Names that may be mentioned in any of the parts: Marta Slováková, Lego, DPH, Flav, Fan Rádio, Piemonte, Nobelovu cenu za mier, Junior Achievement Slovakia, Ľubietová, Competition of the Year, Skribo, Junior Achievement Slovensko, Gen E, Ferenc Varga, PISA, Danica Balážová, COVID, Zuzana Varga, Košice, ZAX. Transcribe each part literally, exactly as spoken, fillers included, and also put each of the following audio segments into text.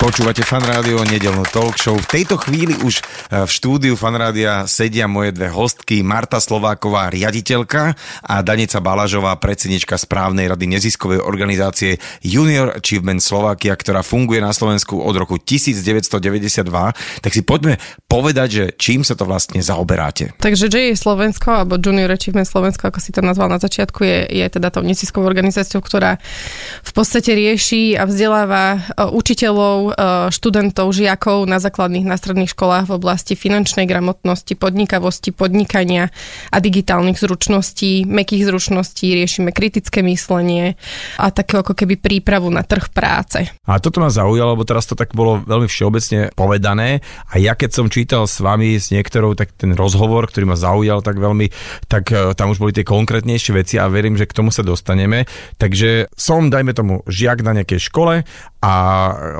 Počúvate Fan Rádio, nedelnú talk show. V tejto chvíli už v štúdiu Fan Rádia sedia moje dve hostky, Marta Slováková, riaditeľka, a Danica Balážová, predsednička správnej rady neziskovej organizácie Junior Achievement Slovakia, ktorá funguje na Slovensku od roku devätnásťstodeväťdesiatdva. Tak si poďme povedať, že čím sa to vlastne zaoberáte. Takže jé á Slovensko, alebo Junior Achievement Slovensko, ako si to nazval na začiatku, je, je teda tou neziskovou organizáciou, ktorá v podstate rieši a vzdeláva učiteľov, študentov, žiakov na základných, na stredných školách v oblasti finančnej gramotnosti, podnikavosti, podnikania a digitálnych zručností, mäkkých zručností, riešime kritické myslenie a takého ako keby prípravu na trh práce. A toto ma zaujalo, lebo teraz to tak bolo veľmi všeobecne povedané a ja keď som čítal s vami s niektorou, tak ten rozhovor, ktorý ma zaujal tak veľmi, tak tam už boli tie konkrétnejšie veci a verím, že k tomu sa dostaneme. Takže som, dajme tomu, žiak na nejakej škole a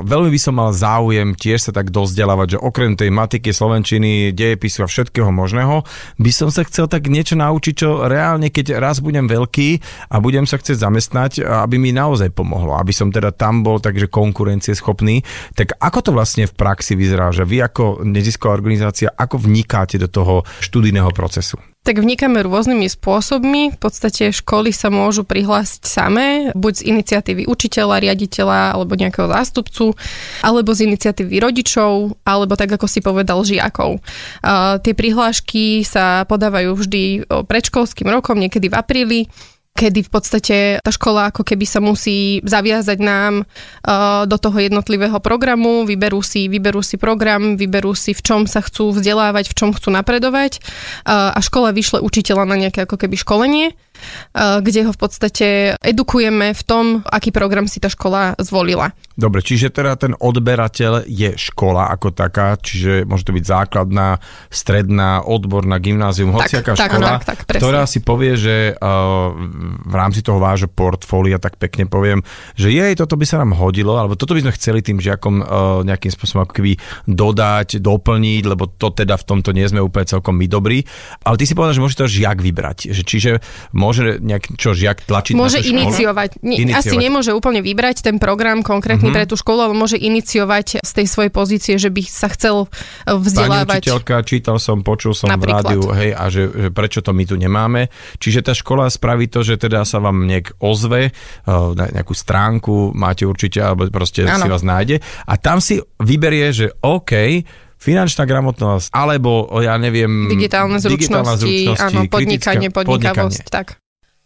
veľmi som mal záujem tiež sa tak dozdelávať, že okrem tej matiky, slovenčiny, dejepisu a všetkého možného, by som sa chcel tak niečo naučiť, čo reálne, keď raz budem veľký a budem sa chcieť zamestnať, aby mi naozaj pomohlo, aby som teda tam bol takže konkurencieschopný. Tak ako to vlastne v praxi vyzerá, že vy ako nezisková organizácia, ako vnikáte do toho študijného procesu? Tak vnikáme rôznymi spôsobmi. V podstate školy sa môžu prihlásiť samé, buď z iniciatívy učiteľa, riaditeľa alebo nejakého zástupcu, alebo z iniciatívy rodičov, alebo tak, ako si povedal, žiakov. Uh, tie prihlášky sa podávajú vždy predškolským rokom, niekedy v apríli, kedy v podstate tá škola ako keby sa musí zaviazať nám uh, do toho jednotlivého programu, vyberú si, vyberú si program, vyberú si, v čom sa chcú vzdelávať, v čom chcú napredovať uh, a škola vyšle učiteľa na nejaké ako keby školenie, uh, kde ho v podstate edukujeme v tom, aký program si tá škola zvolila. Dobre, čiže teda ten odberateľ je škola ako taká, čiže môže to byť základná, stredná, odborná, gymnázium, hociaká škola, tak, tak, tak, ktorá si povie, že uh, v rámci toho vášho portfólia, tak pekne poviem, že jej, toto by sa nám hodilo, alebo toto by sme chceli tým žiakom uh, nejakým spôsobom ako keby dodať, doplniť, lebo to teda v tomto nie sme úplne celkom my dobrí. Ale ty si povedal, že môže to žiak vybrať. Že čiže môže nejak, čo žiak tlačiť môže na tú školu? Môže iniciovať. iniciovať. Asi nemôže úplne vybrať ten program konkrétny mm-hmm. pre tú školu, ale môže iniciovať z tej svojej pozície, že by sa chcel vzdelávať. Pani učiteľka, čítal som, počul som v rádiu, hej, a že, že prečo to my tu nemáme. Čiže tá škola spraví to, že teda sa vám niek ozve, nejakú stránku máte určite, alebo proste ano. Si vás nájde. A tam si vyberie, že OK, finančná gramotnosť, alebo ja neviem... Digitálne zručnosti, digitálne zručnosti áno, podnikanie, podnikavosť, podnikanie. Tak.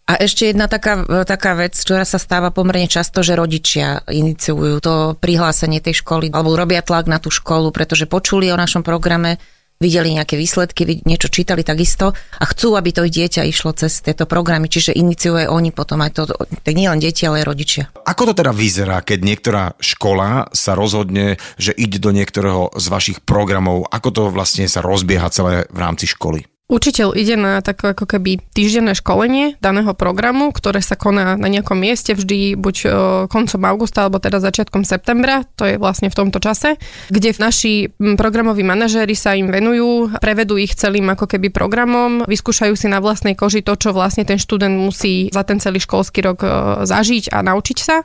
A ešte jedna taká, taká vec, ktorá sa stáva pomerne často, že rodičia iniciujú to prihlásenie tej školy, alebo robia tlak na tú školu, pretože počuli o našom programe, videli nejaké výsledky, niečo čítali takisto a chcú, aby to ich dieťa išlo cez tieto programy, čiže iniciuje oni potom aj to, tak nie len deti, ale aj rodičia. Ako to teda vyzerá, keď niektorá škola sa rozhodne, že ide do niektorého z vašich programov? Ako to vlastne sa rozbieha celé v rámci školy? Učiteľ ide na také ako keby týždenné školenie daného programu, ktoré sa koná na nejakom mieste vždy buď koncom augusta alebo teda začiatkom septembra, to je vlastne v tomto čase, kde naši programoví manažéri sa im venujú, prevedú ich celým ako keby programom, vyskúšajú si na vlastnej koži to, čo vlastne ten študent musí za ten celý školský rok zažiť a naučiť sa.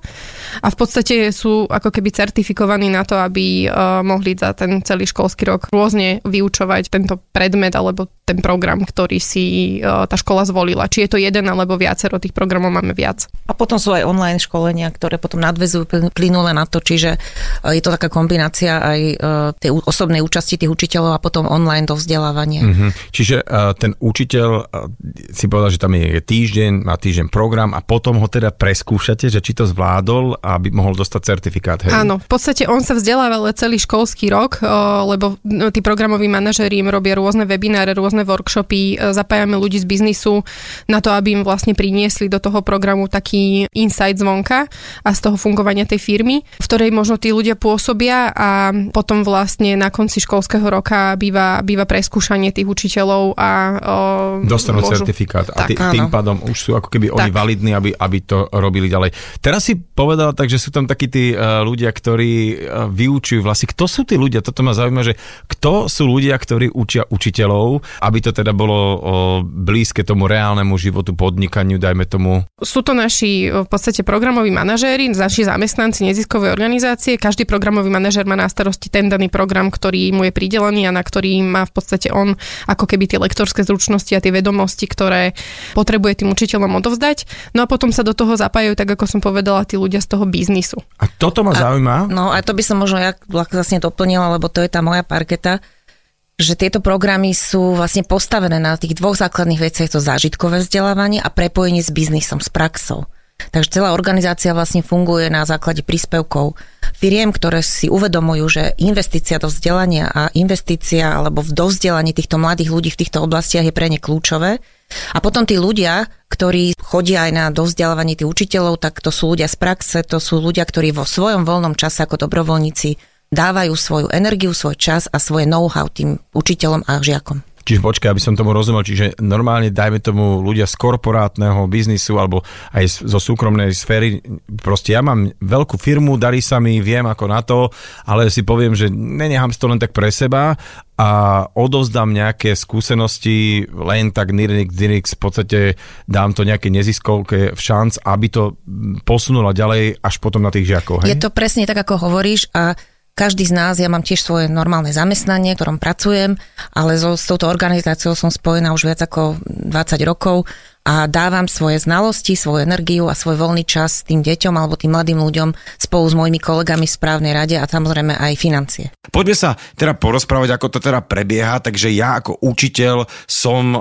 A v podstate sú ako keby certifikovaní na to, aby mohli za ten celý školský rok rôzne vyučovať tento predmet alebo ten program. program, ktorý si tá škola zvolila. Či je to jeden alebo viacero, tých programov máme viac. A potom sú aj online školenia, ktoré potom nadväzujú plynule na to, čiže je to taká kombinácia aj tej osobnej účasti tých učiteľov a potom online do vzdelávania. Mm-hmm. Čiže ten učiteľ si povedal, že tam je týždeň, má týždeň program a potom ho teda preskúšate, že či to zvládol, aby mohol dostať certifikát. Hej. Áno, v podstate on sa vzdelával celý školský rok, lebo tí programoví manažéri im robia rôzne webináre, rôzne work- workshopy, zapájame ľudí z biznisu na to, aby im vlastne priniesli do toho programu taký insight zvonka a z toho fungovania tej firmy, v ktorej možno tí ľudia pôsobia a potom vlastne na konci školského roka býva, býva preskúšanie tých učiteľov a o, dostanú môžu certifikát a tak, tý, tým pádom už sú ako keby oni tak validní, aby, aby to robili ďalej. Teraz si povedala tak, že sú tam takí tí uh, ľudia, ktorí uh, vyučujú vlastne. Kto sú tí ľudia? Toto ma zaujíma, že kto sú ľudia, ktorí učia učiteľov, aby to teda bolo uh, blízke tomu reálnemu životu, podnikaniu, dajme tomu. Sú to naši v podstate programoví manažéri, naši zamestnanci neziskovej organizácie. Každý programový manažér má na starosti ten daný program, ktorý mu je pridelený a na ktorý má v podstate on ako keby tie lektorské zručnosti a tie vedomosti, ktoré potrebuje tým učiteľom odovzdať. No a potom sa do toho zapájajú, tak ako som povedala, tí ľudia z toho biznisu. A toto ma zaujíma. A, no a to by som možno ja vlastne doplnila, lebo to je tá moja parketa, že tieto programy sú vlastne postavené na tých dvoch základných veciach, to zážitkové vzdelávanie a prepojenie s biznisom, s praxou. Takže celá organizácia vlastne funguje na základe príspevkov firiem, ktoré si uvedomujú, že investícia do vzdelania a investícia alebo v dovzdelanie týchto mladých ľudí v týchto oblastiach je pre ne kľúčové. A potom tí ľudia, ktorí chodia aj na dovzdelávanie tých učiteľov, tak to sú ľudia z praxe, to sú ľudia, ktorí vo svojom voľnom čase ako dobrovoľníci dávajú svoju energiu, svoj čas a svoje know-how tým učiteľom a žiakom. Čiže počkaj, aby som tomu rozumel, čiže normálne dajme tomu ľudia z korporátneho biznisu alebo aj zo súkromnej sféry, proste ja mám veľkú firmu, darí sa mi, viem ako na to, ale si poviem, že nenechám si to len tak pre seba a odovzdám nejaké skúsenosti len tak nirnik, nirnik, v podstate dám to nejaké neziskovke v šanc, aby to posunula ďalej až potom na tých žiakov. Hej? Je to presne tak, ako hovoríš a každý z nás, ja mám tiež svoje normálne zamestnanie, v ktorom pracujem, ale so, s touto organizáciou som spojená už viac ako dvadsať rokov a dávam svoje znalosti, svoju energiu a svoj voľný čas tým deťom alebo tým mladým ľuďom spolu s mojimi kolegami v správnej rade a samozrejme aj financie. Poďme sa teda porozprávať, ako to teda prebieha, takže ja ako učiteľ som uh,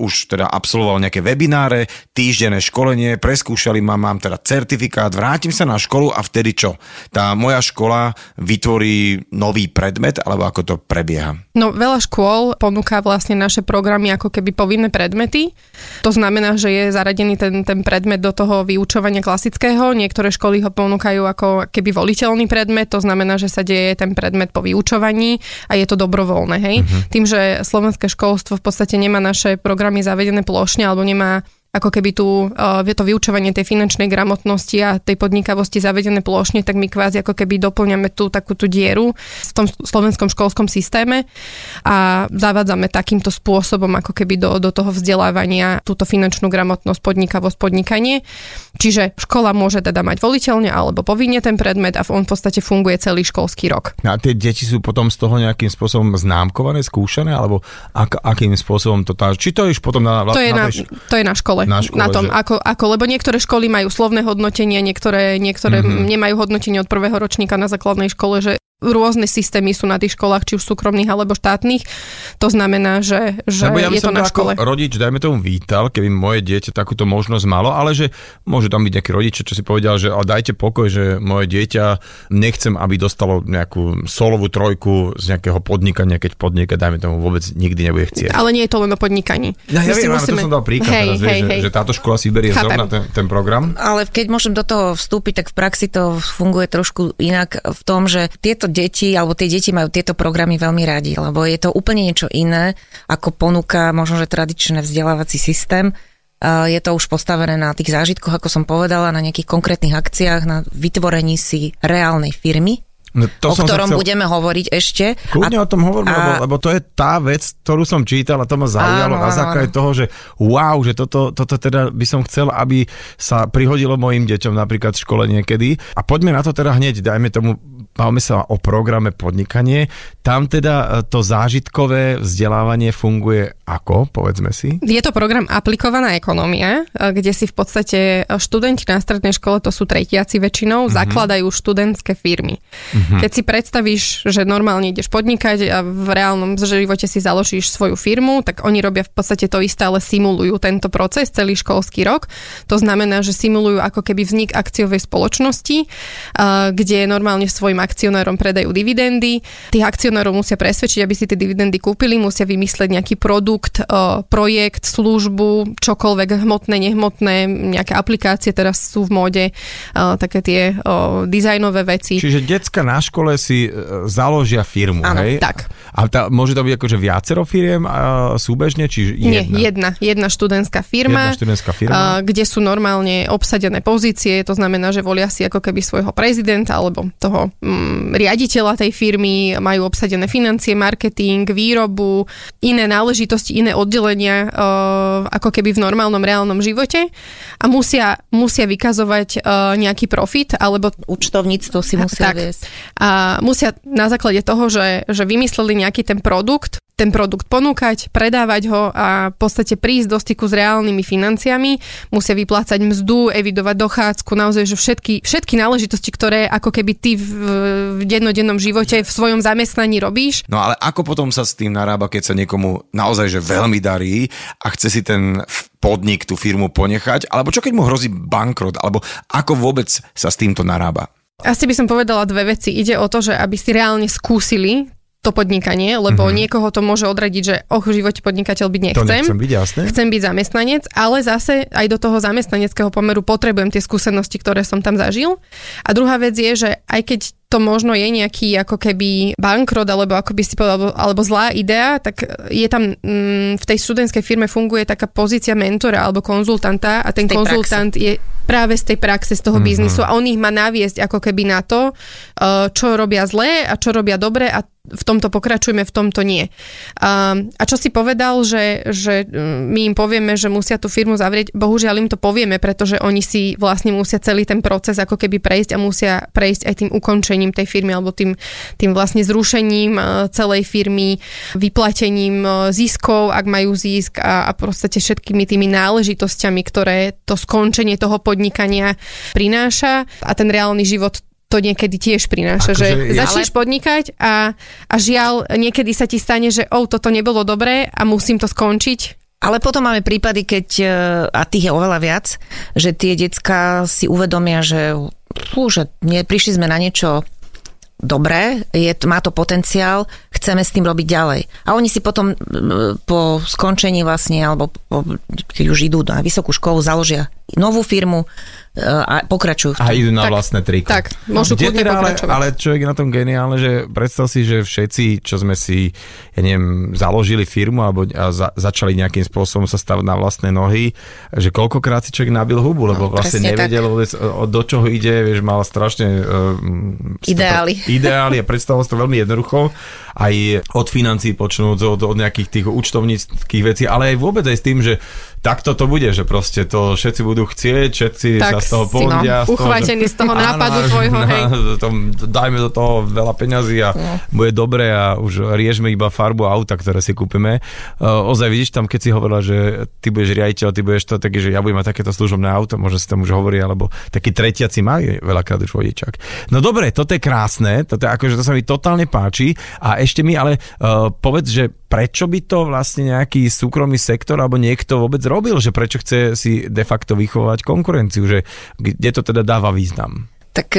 už teda absolvoval nejaké webináre, týždenné školenie, preskúšali ma, mám teda certifikát, vrátim sa na školu a vtedy čo? Tá moja škola vytvorí nový predmet, alebo ako to prebieha? No veľa škôl ponúka vlastne naše programy ako keby povinné predmety, to znamená, znamená, že je zaradený ten, ten predmet do toho vyučovania klasického. Niektoré školy ho ponúkajú ako keby voliteľný predmet, to znamená, že sa deje ten predmet po vyučovaní a je to dobrovoľné. Hej? Uh-huh. Tým, že slovenské školstvo v podstate nemá naše programy zavedené plošne alebo nemá ako keby tu je to vyučovanie tej finančnej gramotnosti a tej podnikavosti zavedené plošne, tak my kvázi ako keby doplňame tú takú tú dieru v tom slovenskom školskom systéme a zavádzame takýmto spôsobom ako keby do, do toho vzdelávania túto finančnú gramotnosť, podnikavosť, podnikanie. Čiže škola môže teda mať voliteľne alebo povinne ten predmet a on v podstate funguje celý školský rok. A tie deti sú potom z toho nejakým spôsobom známkované, skúšané alebo ak, akým spôsobom to tá, či to je už potom na to je na, na, to je na škole. Na, škole, na tom, že ako, ako, lebo niektoré školy majú slovné hodnotenie, niektoré, niektoré mm-hmm. nemajú hodnotenie od prvého ročníka na základnej škole, že rôzne systémy sú na tých školách, či už súkromných alebo štátnych. To znamená, že, že ja je to na škole. Rodič, dajme tomu, vítal, keby moje dieťa takúto možnosť malo, ale že môže tam byť nejaký rodič, čo si povedal, že a dajte pokoj, že moje dieťa nechcem, aby dostalo nejakú solovú trojku z nejakého podnikania, keď podniká, dajme tomu, vôbec nikdy nebude chcieť. Ale nie je to len o podnikaní. Ja, ja viem, musíme... to som dal príklad, hej, teraz, hej, vieš, hej. Že, že táto škola si berie zrovna ten, ten program. Ale keď môžem do toho vstúpiť, tak v praxi to funguje trošku inak v tom, že tieto deti, alebo tie deti majú tieto programy veľmi radi, lebo je to úplne niečo iné, ako ponúka možno, že tradičný vzdelávací systém. Je to už postavené na tých zážitkoch, ako som povedala, na nejakých konkrétnych akciách, na vytvorení si reálnej firmy, no o ktorom chcel... budeme hovoriť ešte. Kľudne a... o tom hovorím, a... lebo, lebo to je tá vec, ktorú som čítal a to ma zaujalo na základe toho, že wow, že toto, toto teda by som chcel, aby sa prihodilo mojim deťom napríklad v škole niekedy. A poďme na to teda hneď, dajme tomu, bavme sa o programe podnikanie. Tam teda to zážitkové vzdelávanie funguje ako, povedzme si? Je to program aplikovaná ekonomia, kde si v podstate študenti na strednej škole, to sú tretiaci väčšinou, mm-hmm. zakladajú študentské firmy. Mm-hmm. Keď si predstavíš, že normálne ideš podnikať a v reálnom živote si založíš svoju firmu, tak oni robia v podstate to isté, ale simulujú tento proces celý školský rok. To znamená, že simulujú ako keby vznik akciovej spoločnosti, kde normálne svojim akcionárom predajú dividendy. Tých akcionárov musia presvedčiť, aby si tie dividendy kúpili, musia vymyslieť nejaký produkt, projekt, službu, čokoľvek hmotné, nehmotné, nejaké aplikácie teraz sú v móde, také tie dizajnové veci. Čiže decka na škole si založia firmu, áno, hej? Tak. A tá, môže to byť akože viacero firiem súbežne, či jedna? Nie, jedna, jedna študentská firma, jedna študentská firma, kde sú normálne obsadené pozície, to znamená, že volia si ako keby svojho prezidenta alebo toho mm, riaditeľa tej firmy, majú obsadené financie, marketing, výrobu, iné náležitosti, iné oddelenia e, ako keby v normálnom reálnom živote a musia, musia vykazovať e, nejaký profit alebo... Účtovníctvo si musia viesť. A musia na základe toho, že, že vymysleli nejaký ten produkt, ten produkt ponúkať, predávať ho a v podstate prísť do styku s reálnymi financiami, musia vyplácať mzdu, evidovať dochádzku, naozaj, že všetky, všetky náležitosti, ktoré ako keby ty v, v dennodennom živote v svojom zamestnaní robíš. No ale ako potom sa s tým narába, keď sa niekomu naozaj že veľmi darí a chce si ten podnik, tú firmu ponechať, alebo čo keď mu hrozí bankrot, alebo ako vôbec sa s týmto narába? Asi by som povedala dve veci. Ide o to, že aby si reálne skúsili to podnikanie, lebo mm-hmm. niekoho to môže odradiť, že oh, v živote podnikateľ byť nechcem. To nechcem byť, jasné. Chcem byť zamestnanec, ale zase aj do toho zamestnaneckého pomeru potrebujem tie skúsenosti, ktoré som tam zažil. A druhá vec je, že aj keď to možno je nejaký ako keby bankrot, alebo ako by si povedal, alebo zlá idea, tak je tam mm, v tej študentskej firme funguje taká pozícia mentora alebo konzultanta a ten konzultant praxe. Je práve z tej praxe, z toho mm-hmm. biznisu a on ich má naviesť ako keby na to, čo robia zlé a čo robia dobre a v tomto pokračujeme, v tomto nie. A, a čo si povedal, že, že my im povieme, že musia tú firmu zavrieť, bohužiaľ im to povieme, pretože oni si vlastne musia celý ten proces ako keby prejsť a musia prejsť aj tým ukončením tej firmy alebo tým, tým vlastne zrušením celej firmy, vyplatením ziskov, ak majú zisk a, a proste všetkými tými náležitosťami, ktoré to skončenie toho podnikania prináša a ten reálny život to niekedy tiež prináša, akože že ja... začneš ale... podnikať a, a žiaľ, niekedy sa ti stane, že oh, toto nebolo dobré a musím to skončiť. Ale potom máme prípady, keď, a tých je oveľa viac, že tie decká si uvedomia, že, pú, že nie, prišli sme na niečo dobré, je, má to potenciál, chceme s tým robiť ďalej. A oni si potom po skončení vlastne, alebo po, keď už idú na vysokú školu, založia novú firmu a pokračujú. A idú na tak, vlastné triko. Tak, môžu kľudne pokračovať. Ale, ale čo je na tom geniálne, že predstav si, že všetci, čo sme si, ja neviem, založili firmu alebo a za, začali nejakým spôsobom sa stavať na vlastné nohy, že koľkokrát si človek nabil hubu, lebo no, vlastne nevedel, do čoho ide, vieš, mal strašne uh, ideály. Ideály a predstavol si to veľmi jednoducho, aj od financií počnúť, od, od nejakých tých účtovníckých vecí, ale aj vôbec aj s tým, že takto to bude, že proste to všetci budú chcieť, všetci tak sa z toho povedia. Tak si no, uchvátený z toho nápadu tvojho, hej. Dajme do toho veľa peňazí a no. bude dobre a už riešme iba farbu auta, ktoré si kúpime. Ozaj vidíš tam, keď si hovorila, že ty budeš riaditeľ, ty budeš to, takže ja budem mať takéto služobné auto, možno si tam už hovorí, alebo taký tretiaci majú veľakrát už vodičák. No dobre, toto je krásne, toto je, akože to sa mi totálne páči a ešte mi ale uh, povedz, že prečo by to vlastne nejaký súkromný sektor alebo niekto vôbec robil, že prečo chce si de facto vychovať konkurenciu, že kde to teda dáva význam? Tak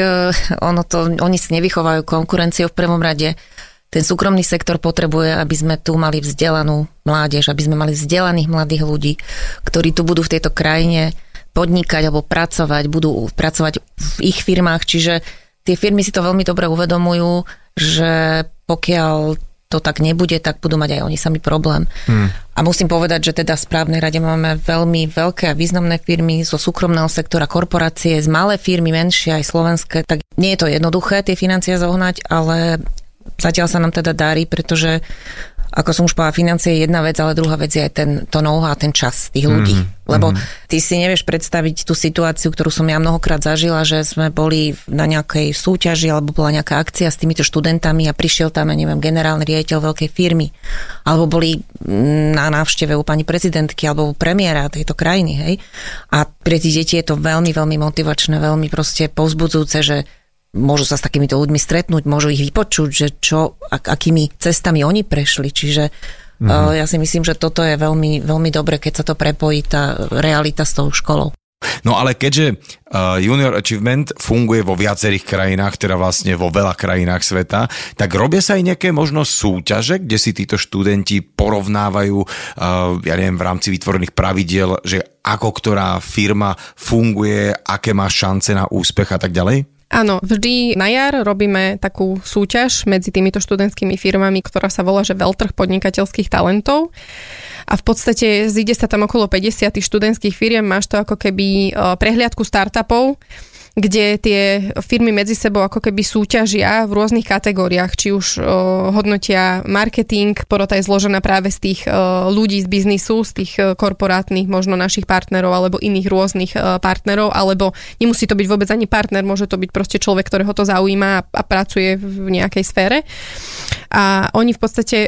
ono to, oni si nevychovajú konkurenciu v prvom rade. Ten súkromný sektor potrebuje, aby sme tu mali vzdelanú mládež, aby sme mali vzdelaných mladých ľudí, ktorí tu budú v tejto krajine podnikať alebo pracovať, budú pracovať v ich firmách, čiže tie firmy si to veľmi dobre uvedomujú, že pokiaľ to tak nebude, tak budú mať aj oni sami problém. Hmm. A musím povedať, že teda v správnej rade máme veľmi veľké a významné firmy zo súkromného sektora, korporácie, z malé firmy, menšie aj slovenské, tak nie je to jednoduché tie financie zohnať, ale zatiaľ sa nám teda darí, pretože ako som už povedala, financie je jedna vec, ale druhá vec je aj ten, to know-how a ten čas tých ľudí. Mm, Lebo mm. ty si nevieš predstaviť tú situáciu, ktorú som ja mnohokrát zažila, že sme boli na nejakej súťaži alebo bola nejaká akcia s týmito študentami a prišiel tam, ja neviem, generálny riaditeľ veľkej firmy. Alebo boli na návšteve u pani prezidentky alebo u premiéra tejto krajiny. Hej? A pre tých detí je to veľmi, veľmi motivačné, veľmi proste povzbudzujúce, že môžu sa s takýmito ľuďmi stretnúť, môžu ich vypočuť, že čo, ak, akými cestami oni prešli. Čiže mm. ja si myslím, že toto je veľmi, veľmi dobre, keď sa to prepojí tá realita s tou školou. No ale keďže Junior Achievement funguje vo viacerých krajinách, teda vlastne vo veľa krajinách sveta, tak robia sa aj nejaké možno súťaže, kde si títo študenti porovnávajú, ja neviem, v rámci vytvorených pravidiel, že ako ktorá firma funguje, aké má šance na úspech a tak ďalej? Áno, vždy na jar robíme takú súťaž medzi týmito študentskými firmami, ktorá sa volá, že veľtrh podnikateľských talentov. A v podstate zíde sa tam okolo päťdesiat študentských firiem, máš to ako keby prehliadku startupov, kde tie firmy medzi sebou ako keby súťažia v rôznych kategóriách, či už hodnotia marketing, porota je zložená práve z tých ľudí z biznisu, z tých korporátnych, možno našich partnerov alebo iných rôznych partnerov, alebo nemusí to byť vôbec ani partner, môže to byť proste človek, ktorého to zaujíma a pracuje v nejakej sfére. A oni v podstate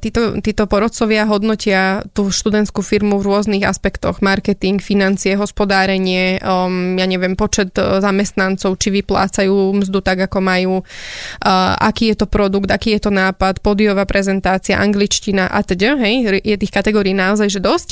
títo, títo porodcovia hodnotia tú študentskú firmu v rôznych aspektoch, marketing, financie, hospodárenie, ja neviem, počet zamestnancov, či vyplácajú mzdu tak, ako majú, uh, aký je to produkt, aký je to nápad, pódiová prezentácia, angličtina a teda, hej, je tých kategórií naozaj, že dosť.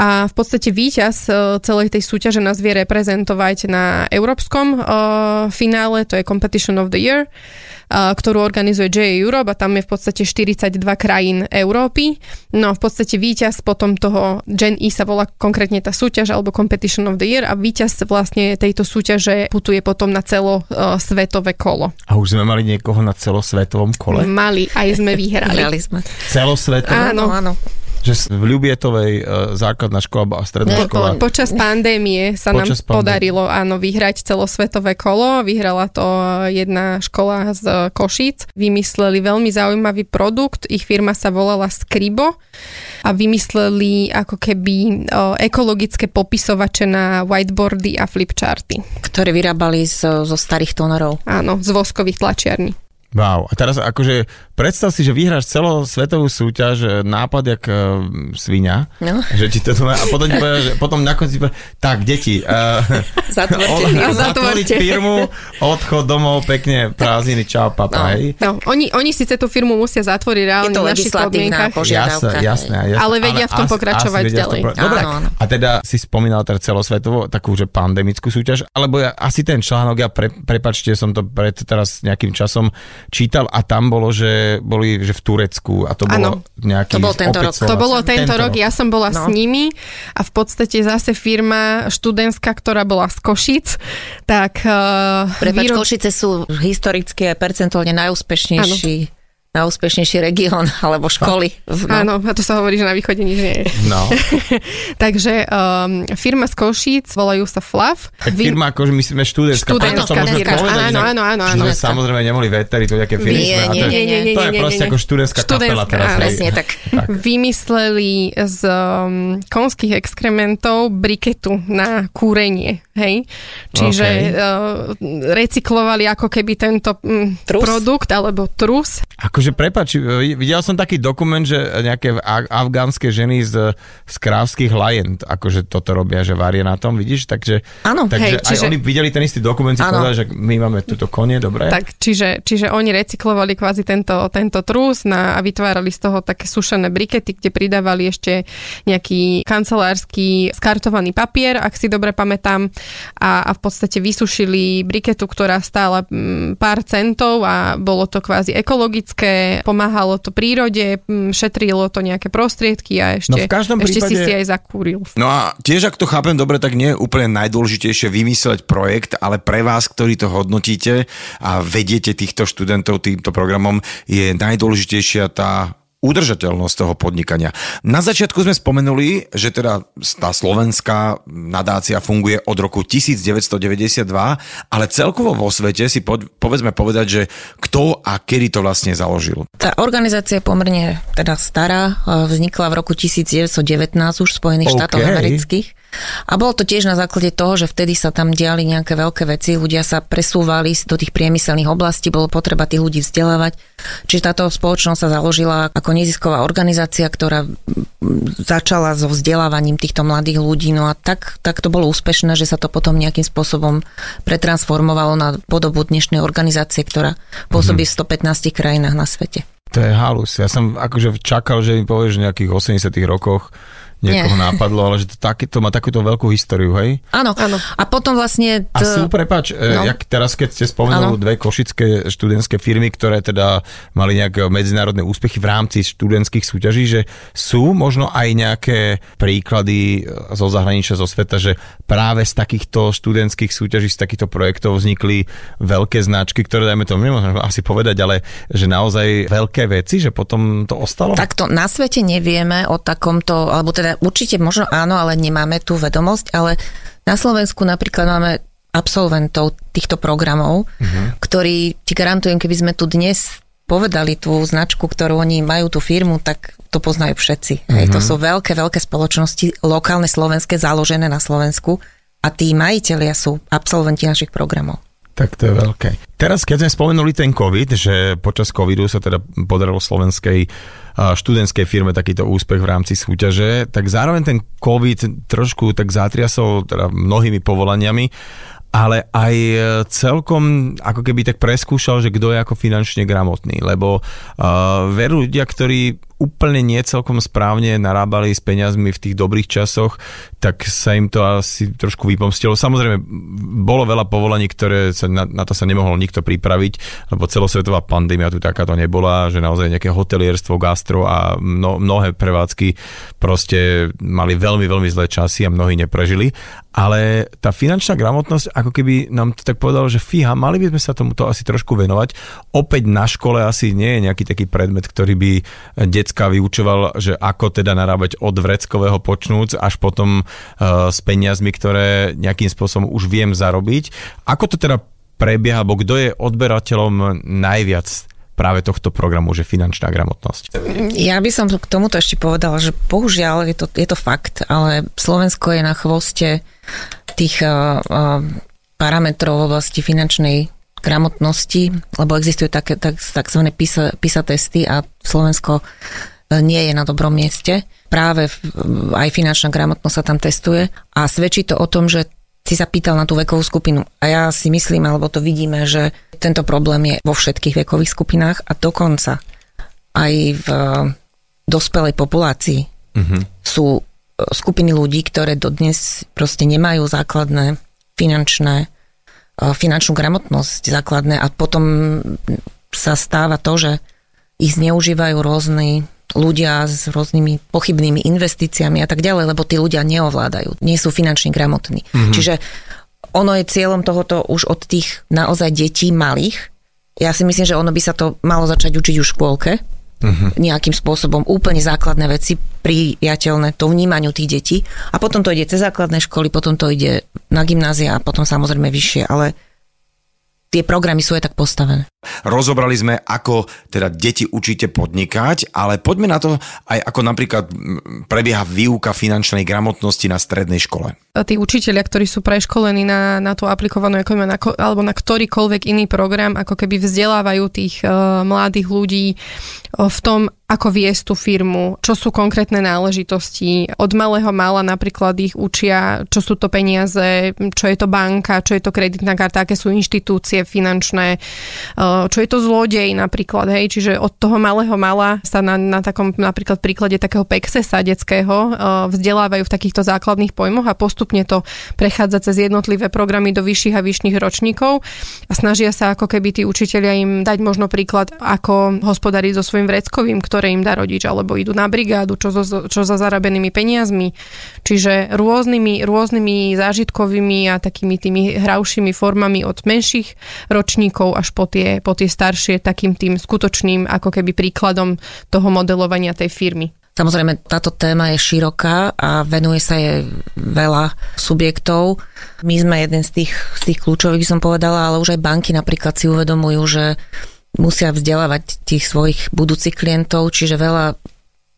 A v podstate víťaz uh, celej tej súťaže nás vie reprezentovať na európskom uh, finále, to je Competition of the Year, uh, ktorú organizuje J A Europe a tam je v podstate štyridsaťdva krajín Európy. No v podstate víťaz potom toho Gen E sa volá konkrétne tá súťaž alebo Competition of the Year a víťaz vlastne tejto súťaže že putuje potom na celosvetové kolo. A už sme mali niekoho na celosvetovom kole? Mali, aj sme vyhrali. Vyhrali sme. Celosvetové? Áno, áno. Že v Ľubietovej základná škola a stredná škola. Počas pandémie sa Počas nám pandémie. podarilo áno, vyhrať celosvetové kolo. Vyhrala to jedna škola z Košíc. Vymysleli veľmi zaujímavý produkt. Ich firma sa volala Skribo a vymysleli ako keby ekologické popisovače na whiteboardy a flipcharty. Ktoré vyrábali zo, zo starých tonerov. Áno, z voskových tlačiarní. Wow. A teraz akože predstav si, že vyhráš celosvetovú súťaž, nápad jak uh, sviňa, no. Že ti to má, a potom, že potom na konci tak, deti, uh, zatvoriť no, zatvoriť firmu, odchod domov, pekne, prázdniny, čau, papa. No. No, oni, oni síce tú firmu musia zatvoriť reálne v našich podmienkach. Jasné, jasné, jasné. Ale vedia v tom pokračovať as, as ďalej. Tom, dobre, áno, áno. A teda si spomínal teda celosvetovú takú, že pandemickú súťaž, alebo ja, asi ten článok, ja pre, prepačte, som to pred teraz nejakým časom čítal a tam bolo, že boli že v Turecku a to bolo nejaký... To bol tento rok. To bolo tento, tento rok, ja som bola no. s nimi a v podstate zase firma študentská, ktorá bola z Košic, tak... Uh, Prepač, výro... Košice sú historicky a percentuálne najúspešnejší ano. najúspešnejší región alebo školy. No. Áno, a to sa hovorí, že na východe nič nie je. No. Takže um, firma z Košíc, volajú sa Flav. Tak Vy... firma, akože my sme študentská. Študentská, áno, áno, áno. Že samozrejme nemohli veteri, to nejaké firmy. Nie, nie, nie, nie, nie. To je proste ako študentská kapela teraz. Presne tak. Vymysleli z um, konských exkrementov briketu na kúrenie. Hej? Čiže okay. uh, recyklovali ako keby tento um, produkt alebo trus. Akože prepáč, videl som taký dokument, že nejaké afgánske ženy z, z krávskych lajen, akože toto robia, že varia na tom, vidíš? Takže, ano, takže hej, čiže... aj oni videli ten istý dokument, si povedali, že my máme túto konie, dobre? Tak, čiže, čiže oni recyklovali kvázi tento, tento trus na, a vytvárali z toho také sušené brikety, kde pridávali ešte nejaký kancelársky skartovaný papier, ak si dobre pamätám, a, a v podstate vysušili briketu, ktorá stála pár centov a bolo to kvázi ekologické. Pomáhalo to prírode, šetrilo to nejaké prostriedky a ešte, no v každom ešte prípade, si si aj zakúril. No a tiež, ak to chápem dobre, tak nie je úplne najdôležitejšie vymysleť projekt, ale pre vás, ktorí to hodnotíte a vediete týchto študentov týmto programom, je najdôležitejšia tá udržateľnosť toho podnikania. Na začiatku sme spomenuli, že teda tá slovenská nadácia funguje od roku devätnásťstodeväťdesiatdva, ale celkovo vo svete si po, povedzme povedať, že kto a kedy to vlastne založil. Tá organizácia je pomerne teda stará, vznikla v roku devätnásťstodevätnásť už v Spojených okay. štátoch amerických. A bolo to tiež na základe toho, že vtedy sa tam diali nejaké veľké veci, ľudia sa presúvali do tých priemyselných oblastí, bolo potreba tých ľudí vzdelávať. Čiže táto spoločnosť sa založila ako nezisková organizácia, ktorá začala so vzdelávaním týchto mladých ľudí. No a tak, tak to bolo úspešné, že sa to potom nejakým spôsobom pretransformovalo na podobu dnešnej organizácie, ktorá pôsobí v stopätnástich krajinách na svete. To je halus. Ja som akože čakal, že mi povieš v nejakých osemdesiatych rokoch niekoho Nie. nápadlo, ale že to, taký, to má takúto veľkú históriu, hej? Áno, áno. A potom vlastne... T... A sú, prepáč, no. jak teraz, keď ste spomenuli dve košické študentské firmy, ktoré teda mali nejaké medzinárodné úspechy v rámci študentských súťaží, že sú možno aj nejaké príklady zo zahraničia, zo sveta, že práve z takýchto študentských súťaží, z takýchto projektov vznikli veľké značky, ktoré, dajme to, nemôžem asi povedať, ale že naozaj veľké veci, že potom to ostalo? Takto na svete nevieme o takomto, alebo teda určite možno áno, ale nemáme tú vedomosť, ale na Slovensku napríklad máme absolventov týchto programov, uh-huh. ktorí, ti garantujem, keby sme tu dnes povedali tú značku, ktorú oni majú, tú firmu, tak to poznajú všetci. Uh-huh. Hej, to sú veľké, veľké spoločnosti, lokálne slovenské, založené na Slovensku a tí majitelia sú absolventi našich programov. Tak to je veľké. Teraz, keď sme spomenuli ten COVID, že počas covidu sa teda podarilo slovenskej študentskej firme takýto úspech v rámci súťaže, tak zároveň ten COVID trošku tak zátriasol teda mnohými povolaniami, ale aj celkom ako keby tak preskúšal, že kto je ako finančne gramotný, lebo uh, veru ľudia, ktorí úplne nie celkom správne narábali s peniazmi v tých dobrých časoch, tak sa im to asi trošku vypomstilo. Samozrejme, bolo veľa povolaní, ktoré sa na, na to sa nemohol nikto pripraviť, lebo celosvetová pandémia tu takáto nebola, že naozaj nejaké hotelierstvo, gastro a mno, mnohé prevádzky proste mali veľmi, veľmi zlé časy a mnohí neprežili. Ale tá finančná gramotnosť, ako keby nám to tak povedalo, že fíha, mali by sme sa tomuto asi trošku venovať. Opäť na škole asi nie je nejaký taký predmet, ktorý by det vyučoval, že ako teda narábať od vreckového počnúc až potom uh, s peniazmi, ktoré nejakým spôsobom už viem zarobiť. Ako to teda prebieha, bo kto je odberateľom najviac práve tohto programu, že finančná gramotnosť? Ja by som k tomuto ešte povedala, že bohužiaľ je to, je to fakt, ale Slovensko je na chvoste tých uh, uh, parametrov v oblasti finančnej gramotnosti, lebo existujú také, tak, takzvané PISA, PISA testy a Slovensko nie je na dobrom mieste. Práve aj finančná gramotnosť sa tam testuje a svedčí to o tom, že si sa pýtal na tú vekovú skupinu. A ja si myslím, alebo to vidíme, že tento problém je vo všetkých vekových skupinách a dokonca aj v dospelej populácii mm-hmm. sú skupiny ľudí, ktoré dodnes proste nemajú základné finančné finančnú gramotnosť základné a potom sa stáva to, že ich zneužívajú rôzni ľudia s rôznymi pochybnými investíciami a tak ďalej, lebo tí ľudia neovládajú, nie sú finančne gramotní. Mm-hmm. Čiže ono je cieľom tohoto už od tých naozaj detí malých. Ja si myslím, že ono by sa to malo začať učiť už v škôlke, mm-hmm. nejakým spôsobom úplne základné veci, prijateľné to vnímaniu tých detí a potom to ide cez základné školy, potom to ide na gymnázia a potom samozrejme vyššie, ale tie programy sú aj tak postavené. Rozobrali sme, ako teda deti učíte podnikať, ale poďme na to aj ako napríklad prebieha výuka finančnej gramotnosti na strednej škole. A tí učitelia, ktorí sú preškolení na, na tú aplikovanú ekonomiu alebo na ktorýkoľvek iný program, ako keby vzdelávajú tých uh, mladých ľudí uh, v tom, ako viesť tú firmu, čo sú konkrétne náležitosti. Od malého mála napríklad ich učia, čo sú to peniaze, čo je to banka, čo je to kreditná karta, aké sú inštitúcie finančné, čo je to zlodej napríklad. Hej. Čiže od toho malého mála sa na, na takom napríklad príklade takého peksesa detského vzdelávajú v takýchto základných pojmoch a postupne to prechádza cez jednotlivé programy do vyšších a vyšších ročníkov a snažia sa ako keby tí učitelia im dať možno príklad, ako hospodáriť so svojím vreckovým, ktoré im dá rodič, alebo idú na brigádu, čo so, čo so zarabenými peniazmi. Čiže rôznymi, rôznymi zážitkovými a takými tými hravšími formami od menších ročníkov až po tie, po tie staršie, takým tým skutočným ako keby príkladom toho modelovania tej firmy. Samozrejme, táto téma je široká a venuje sa jej veľa subjektov. My sme jeden z tých, z tých kľúčových, som povedala, ale už aj banky napríklad si uvedomujú, že musia vzdelávať tých svojich budúcich klientov, čiže veľa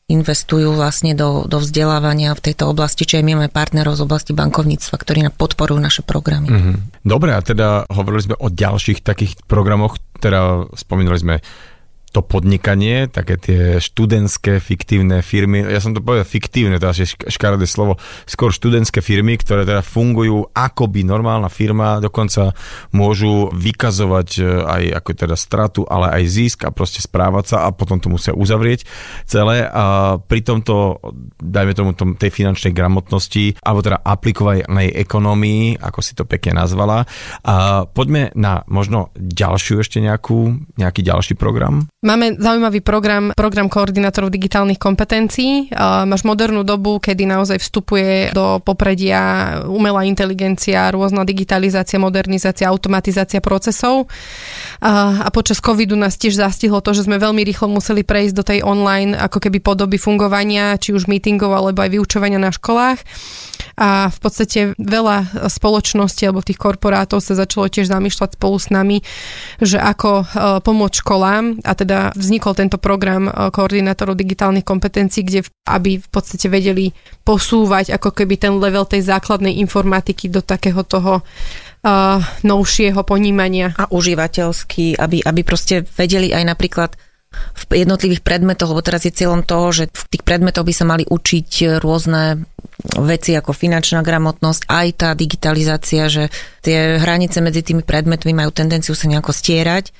investujú vlastne do, do vzdelávania v tejto oblasti, čiže my máme partnerov z oblasti bankovníctva, ktorí nám podporujú naše programy. Mm-hmm. Dobre, a teda hovorili sme o ďalších takých programoch, teda spomínali sme to podnikanie, také tie študentské fiktívne firmy, ja som to povedal fiktívne, to je škaredé slovo, skôr študentské firmy, ktoré teda fungujú akoby normálna firma, dokonca môžu vykazovať aj ako teda stratu, ale aj zisk a proste správať sa a potom to musia uzavrieť celé a pri tomto, dajme tomu tom, tej finančnej gramotnosti, alebo teda aplikovanej ekonomii, ako si to pekne nazvala. A poďme na možno ďalšiu ešte nejakú, nejaký ďalší program. Máme zaujímavý program, program koordinátorov digitálnych kompetencií. Máš modernú dobu, kedy naozaj vstupuje do popredia umelá inteligencia, rôzna digitalizácia, modernizácia, automatizácia procesov. A počas covidu nás tiež zastihlo to, že sme veľmi rýchlo museli prejsť do tej online ako keby podoby fungovania, či už meetingov, alebo aj vyučovania na školách. A v podstate veľa spoločností alebo tých korporátov sa začalo tiež zamýšľať spolu s nami, že ako pomôcť školám a teda vznikol tento program koordinátorov digitálnych kompetencií, kde aby v podstate vedeli posúvať ako keby ten level tej základnej informatiky do takého toho uh, novšieho ponímania. A užívateľský, aby, aby proste vedeli aj napríklad v jednotlivých predmetoch, lebo teraz je cieľom toho, že v tých predmetoch by sa mali učiť rôzne veci ako finančná gramotnosť, aj tá digitalizácia, že tie hranice medzi tými predmetmi majú tendenciu sa nejako stierať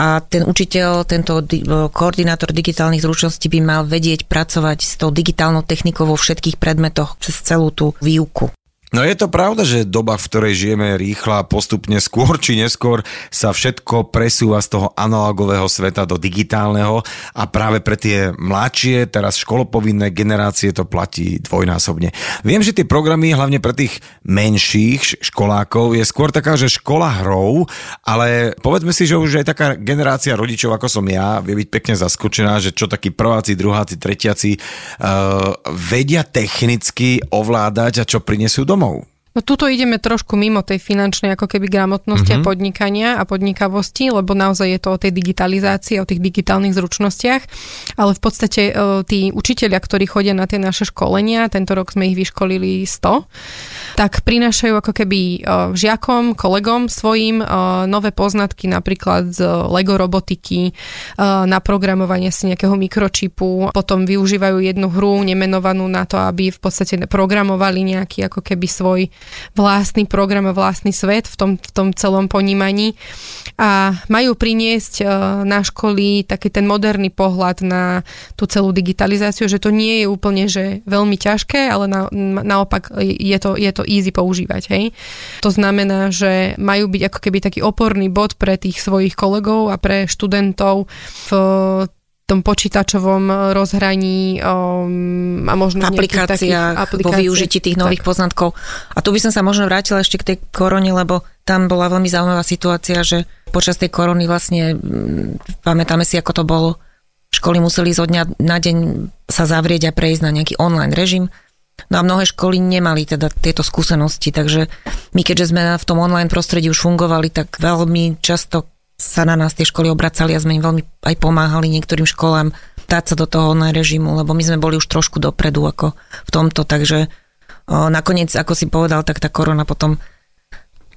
a ten učiteľ, tento koordinátor digitálnych zručností by mal vedieť pracovať s tou digitálnou technikou vo všetkých predmetoch cez celú tú výuku. No je to pravda, že doba, v ktorej žijeme, rýchla, postupne skôr či neskôr sa všetko presúva z toho analogového sveta do digitálneho a práve pre tie mladšie, teraz školopovinné generácie to platí dvojnásobne. Viem, že tie programy, hlavne pre tých menších školákov, je skôr taká, že škola hrou, ale povedzme si, že už aj taká generácia rodičov, ako som ja, vie byť pekne zaskočená, že čo takí prváci, druháci, tretiaci uh, vedia technicky ovládať a čo prinesú domov. No tuto ideme trošku mimo tej finančnej ako keby gramotnosti mm-hmm. a podnikania a podnikavosti, lebo naozaj je to o tej digitalizácii, o tých digitálnych zručnostiach, ale v podstate tí učitelia, ktorí chodia na tie naše školenia, tento rok sme ich vyškolili sto, tak prinášajú ako keby žiakom, kolegom svojim nové poznatky napríklad z Lego robotiky, na programovanie si nejakého mikročipu, potom využívajú jednu hru nemenovanú na to, aby v podstate programovali nejaký ako keby svoj vlastný program a vlastný svet v tom, v tom celom ponímaní a majú priniesť na školy taký ten moderný pohľad na tú celú digitalizáciu, že to nie je úplne, že veľmi ťažké, ale na, naopak je to, je to easy používať. Hej? To znamená, že majú byť ako keby taký oporný bod pre tých svojich kolegov a pre študentov v tom počítačovom rozhraní um, a možno v nejakých takých aplikáciách. Vo využití tých nových tak. poznatkov. A tu by som sa možno vrátila ešte k tej korone, lebo tam bola veľmi zaujímavá situácia, že počas tej korony vlastne, pamätáme si, ako to bolo, školy museli zo dňa na deň sa zavrieť a prejsť na nejaký online režim. No a mnohé školy nemali teda tieto skúsenosti, takže my keďže sme v tom online prostredí už fungovali, tak veľmi často sa na nás tie školy obracali a sme im veľmi aj pomáhali niektorým školám dať sa do toho online režimu, lebo my sme boli už trošku dopredu ako v tomto, takže o, nakoniec, ako si povedal, tak tá korona potom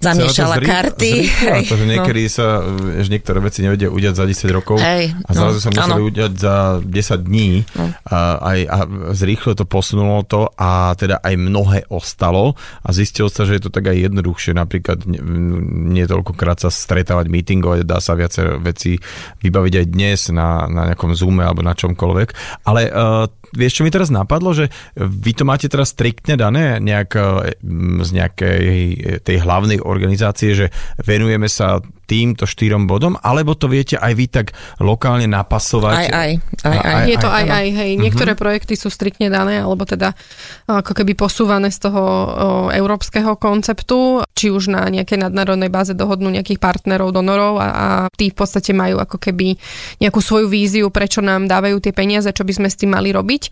zamiešala zri- karty. Zri- a to, že niekedy no. sa že niektoré veci nevedia udiať za desať rokov Hej, a zrazu no, sa museli ano. udiať za desať dní no. a, aj, a zrýchlo to posunulo to a teda aj mnohé ostalo a zistilo sa, že je to tak aj jednoduchšie. Napríklad netoľkokrát sa stretávať, meetingovať, dá sa viac vecí vybaviť aj dnes na, na nejakom Zoome alebo na čomkoľvek. Ale uh, vieš, čo mi teraz napadlo, že vy to máte teraz striktne dané nejak z nejakej tej hlavnej organizácie, že venujeme sa týmto štyrom bodom, alebo to viete aj vy tak lokálne napasovať? Aj, aj. aj, aj, aj je to aj, aj, aj hej. Niektoré uh-huh. projekty sú striktne dané, alebo teda ako keby posúvané z toho o, európskeho konceptu, či už na nejakej nadnárodnej báze dohodnú nejakých partnerov, donorov a, a tí v podstate majú ako keby nejakú svoju víziu, prečo nám dávajú tie peniaze, čo by sme s tým mali robiť.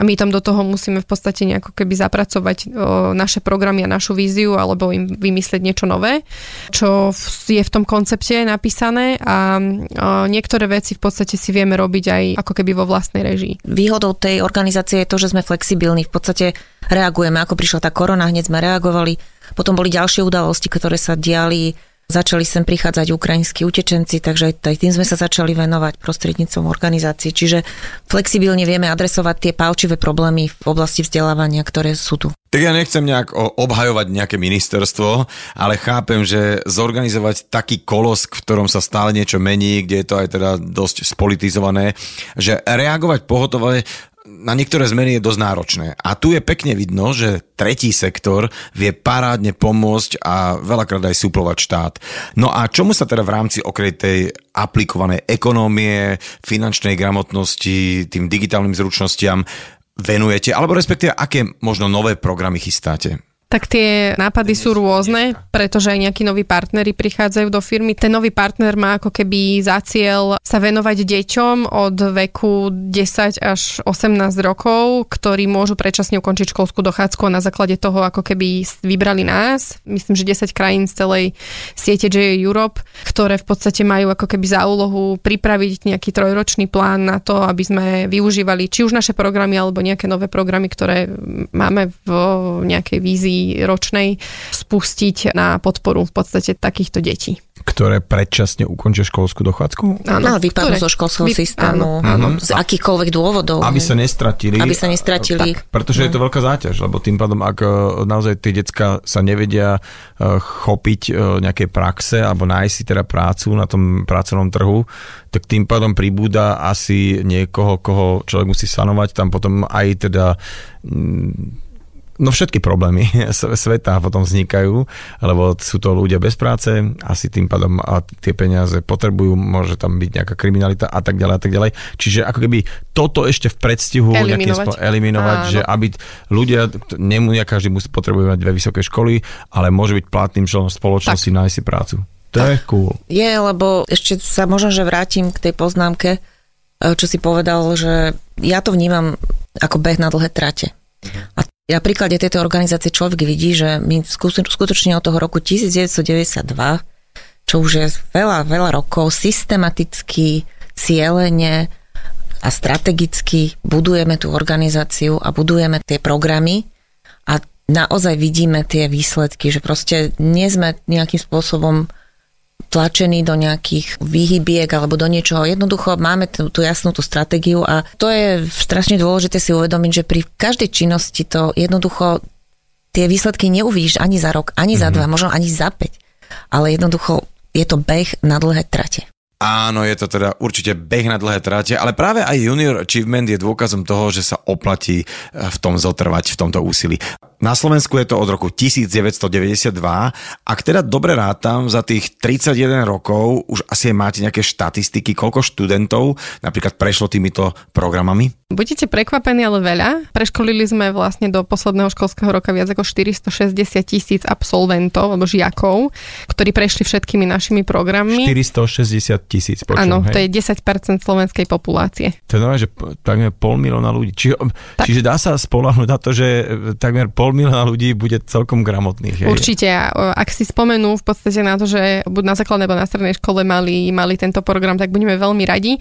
A my tam do toho musíme v podstate nejako keby zapracovať o, naše programy a našu víziu, alebo im vymyslieť niečo nové, čo je v tom koncepte je napísané a niektoré veci v podstate si vieme robiť aj ako keby vo vlastnej režii. Výhodou tej organizácie je to, že sme flexibilní. V podstate reagujeme. Ako prišla tá korona, hneď sme reagovali. Potom boli ďalšie udalosti, ktoré sa diali Začali sem prichádzať ukrajinskí utečenci, takže aj tým sme sa začali venovať prostredníctvom organizácií. Čiže flexibilne vieme adresovať tie palčivé problémy v oblasti vzdelávania, ktoré sú tu. Tak ja nechcem nejak obhajovať nejaké ministerstvo, ale chápem, že zorganizovať taký kolos, v ktorom sa stále niečo mení, kde je to aj teda dosť spolitizované, že reagovať pohotové na niektoré zmeny je dosť náročné. A tu je pekne vidno, že tretí sektor vie parádne pomôcť a veľakrát aj súplovať štát. No a čomu sa teda v rámci okrej tej aplikovanej ekonómie, finančnej gramotnosti, tým digitálnym zručnostiam venujete? Alebo respektíve, aké možno nové programy chystáte? Tak tie nápady sú rôzne, pretože aj nejakí noví partneri prichádzajú do firmy. Ten nový partner má ako keby za cieľ sa venovať deťom od veku desať až osemnásť rokov, ktorí môžu predčasne ukončiť školskú dochádzku a na základe toho ako keby vybrali nás. Myslím, že desať krajín z celej siete J A Europe, ktoré v podstate majú ako keby za úlohu pripraviť nejaký trojročný plán na to, aby sme využívali či už naše programy alebo nejaké nové programy, ktoré máme v nejakej vízii ročnej spustiť na podporu v podstate takýchto detí. Ktoré predčasne ukončia školskú dochádzku? Áno, ale vypadnú zo školského Vy... systému. Áno, áno. Z akýchkoľvek dôvodov. Aby sa nestratili. Aby sa nestratili. Tak, pretože no. je to veľká záťaž, lebo tým pádom, ak naozaj tie decka sa nevedia chopiť nejakej praxe alebo nájsť si teda prácu na tom pracovnom trhu, tak tým pádom pribúda asi niekoho, koho človek musí sanovať. Tam potom aj teda... No všetky problémy sveta potom vznikajú, lebo sú to ľudia bez práce, asi tým pádom a tie peniaze potrebujú, môže tam byť nejaká kriminalita a tak ďalej a tak ďalej. Čiže ako keby toto ešte v predstihu eliminovať, spo- eliminovať že aby ľudia, nemusia každý musí potrebovať dve vysoké školy, ale môže byť platným členom spoločnosti, nájsť si prácu. To je cool. Je, lebo ešte sa možno, že vrátim k tej poznámke, čo si povedal, že ja to vnímam ako beh na dlhé trate. A na príklade tejto organizácie človek vidí, že my skutočne od toho roku devätnásť deväťdesiatdva, čo už je veľa, veľa rokov, systematicky, cielene a strategicky budujeme tú organizáciu a budujeme tie programy a naozaj vidíme tie výsledky, že proste nie sme nejakým spôsobom tlačený do nejakých výhybiek alebo do niečoho. Jednoducho máme tú, tú jasnú tú stratégiu a to je strašne dôležité si uvedomiť, že pri každej činnosti to jednoducho tie výsledky neuvidíš ani za rok, ani mm-hmm. za dva, možno ani za päť. Ale jednoducho je to beh na dlhé trate. Áno, je to teda určite beh na dlhé trate, ale práve aj Junior Achievement je dôkazom toho, že sa oplatí v tom zotrvať, v tomto úsilí. Na Slovensku je to od roku devätnásť deväťdesiatdva. Ak teda dobre rátam, za tých tridsaťjeden rokov už asi máte nejaké štatistiky, koľko študentov napríklad prešlo týmito programami? Budete prekvapení, ale veľa. Preškolili sme vlastne do posledného školského roka viac ako štyristošesťdesiat tisíc absolventov alebo žiakov, ktorí prešli všetkými našimi programmi. štyristošesťdesiat tisíc, počujem. Áno, hej? To je desať percent slovenskej populácie. To znamená, že takmer pol milióna ľudí. Čiže, čiže dá sa spoľahnúť na to, že takmer pol milióna ľudí bude celkom gramotných. Hej. Určite. Ak si spomenú v podstate na to, že buď na základnej alebo na strednej škole mali, mali tento program, tak budeme veľmi radi.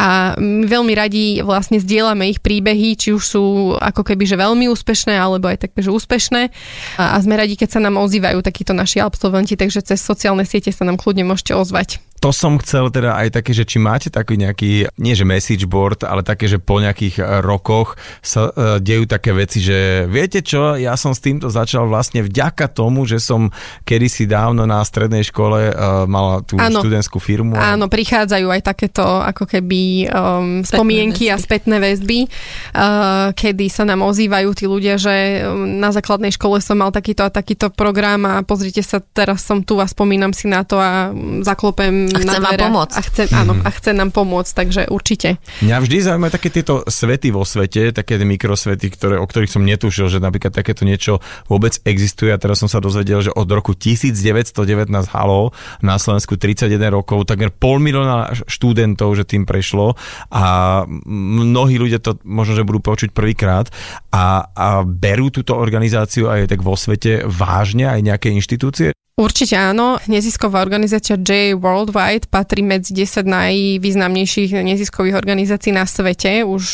A my veľmi radi vlastne zdieľame ich príbehy, či už sú ako keby, že veľmi úspešné, alebo aj také, že úspešné. A, a sme radi, keď sa nám ozývajú takíto naši absolventi, takže cez sociálne siete sa nám kľudne môžete ozvať. To som chcel teda aj také, že či máte taký nejaký, nie že message board, ale také, že po nejakých rokoch sa dejú také veci, že viete čo, ja som s týmto začal vlastne vďaka tomu, že som kedysi dávno na strednej škole mala tú áno, študentskú firmu. Áno, prichádzajú aj takéto ako keby um, spomienky a spätné väzby, uh, kedy sa nám ozývajú tí ľudia, že na základnej škole som mal takýto a takýto program a pozrite sa, teraz som tu a spomínam si na to a zaklopem a chcem vám pomôcť. A chcem, áno, a chcem nám pomôcť, takže určite. Mňa vždy zaujímajú také tieto svety vo svete, také mikrosvety, ktoré, o ktorých som netušil, že napríklad takéto niečo vôbec existuje a teraz som sa dozvedel, že od roku devätnásť devätnásť halo, na Slovensku tridsaťjeden rokov, takmer pol milióna študentov, že tým prešlo a mnohí ľudia to možno, že budú počuť prvýkrát a, a berú túto organizáciu aj tak vo svete vážne, aj nejaké inštitúcie? Určite áno. Nezisková organizácia J A Worldwide patrí medzi desať najvýznamnejších neziskových organizácií na svete už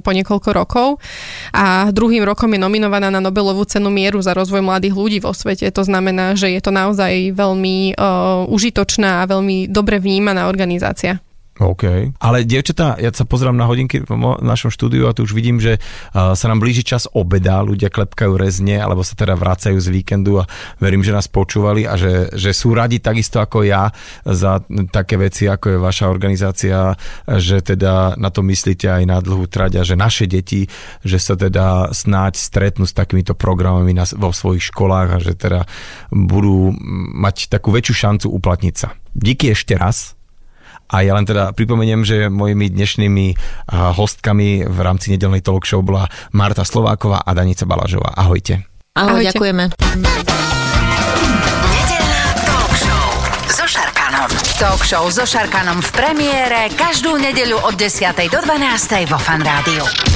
po niekoľko rokov a druhým rokom je nominovaná na Nobelovú cenu mieru za rozvoj mladých ľudí vo svete. To znamená, že je to naozaj veľmi uh, užitočná a veľmi dobre vnímaná organizácia. OK. Ale dievčatá, ja sa pozerám na hodinky v našom štúdiu a tu už vidím, že sa nám blíži čas obeda, ľudia klepkajú rezne, alebo sa teda vracajú z víkendu a verím, že nás počúvali a že, že sú radi takisto ako ja za také veci, ako je vaša organizácia, že teda na to myslíte aj na dlhú trať a že naše deti, že sa teda snáď stretnú s takýmito programami na, vo svojich školách a že teda budú mať takú väčšiu šancu uplatniť sa. Díky ešte raz. A ja len teda pripomeniem, že mojimi dnešnými hostkami v rámci nedelnej talk show bola Marta Slováková a Danica Balážová. Ahojte. Ahoj, Ahojte. Ďakujeme. Nedelná talk show so Šarkanom. Talk show so Šarkanom v premiére každú nedeľu od desiatej do dvanástej vo Fan Rádiu.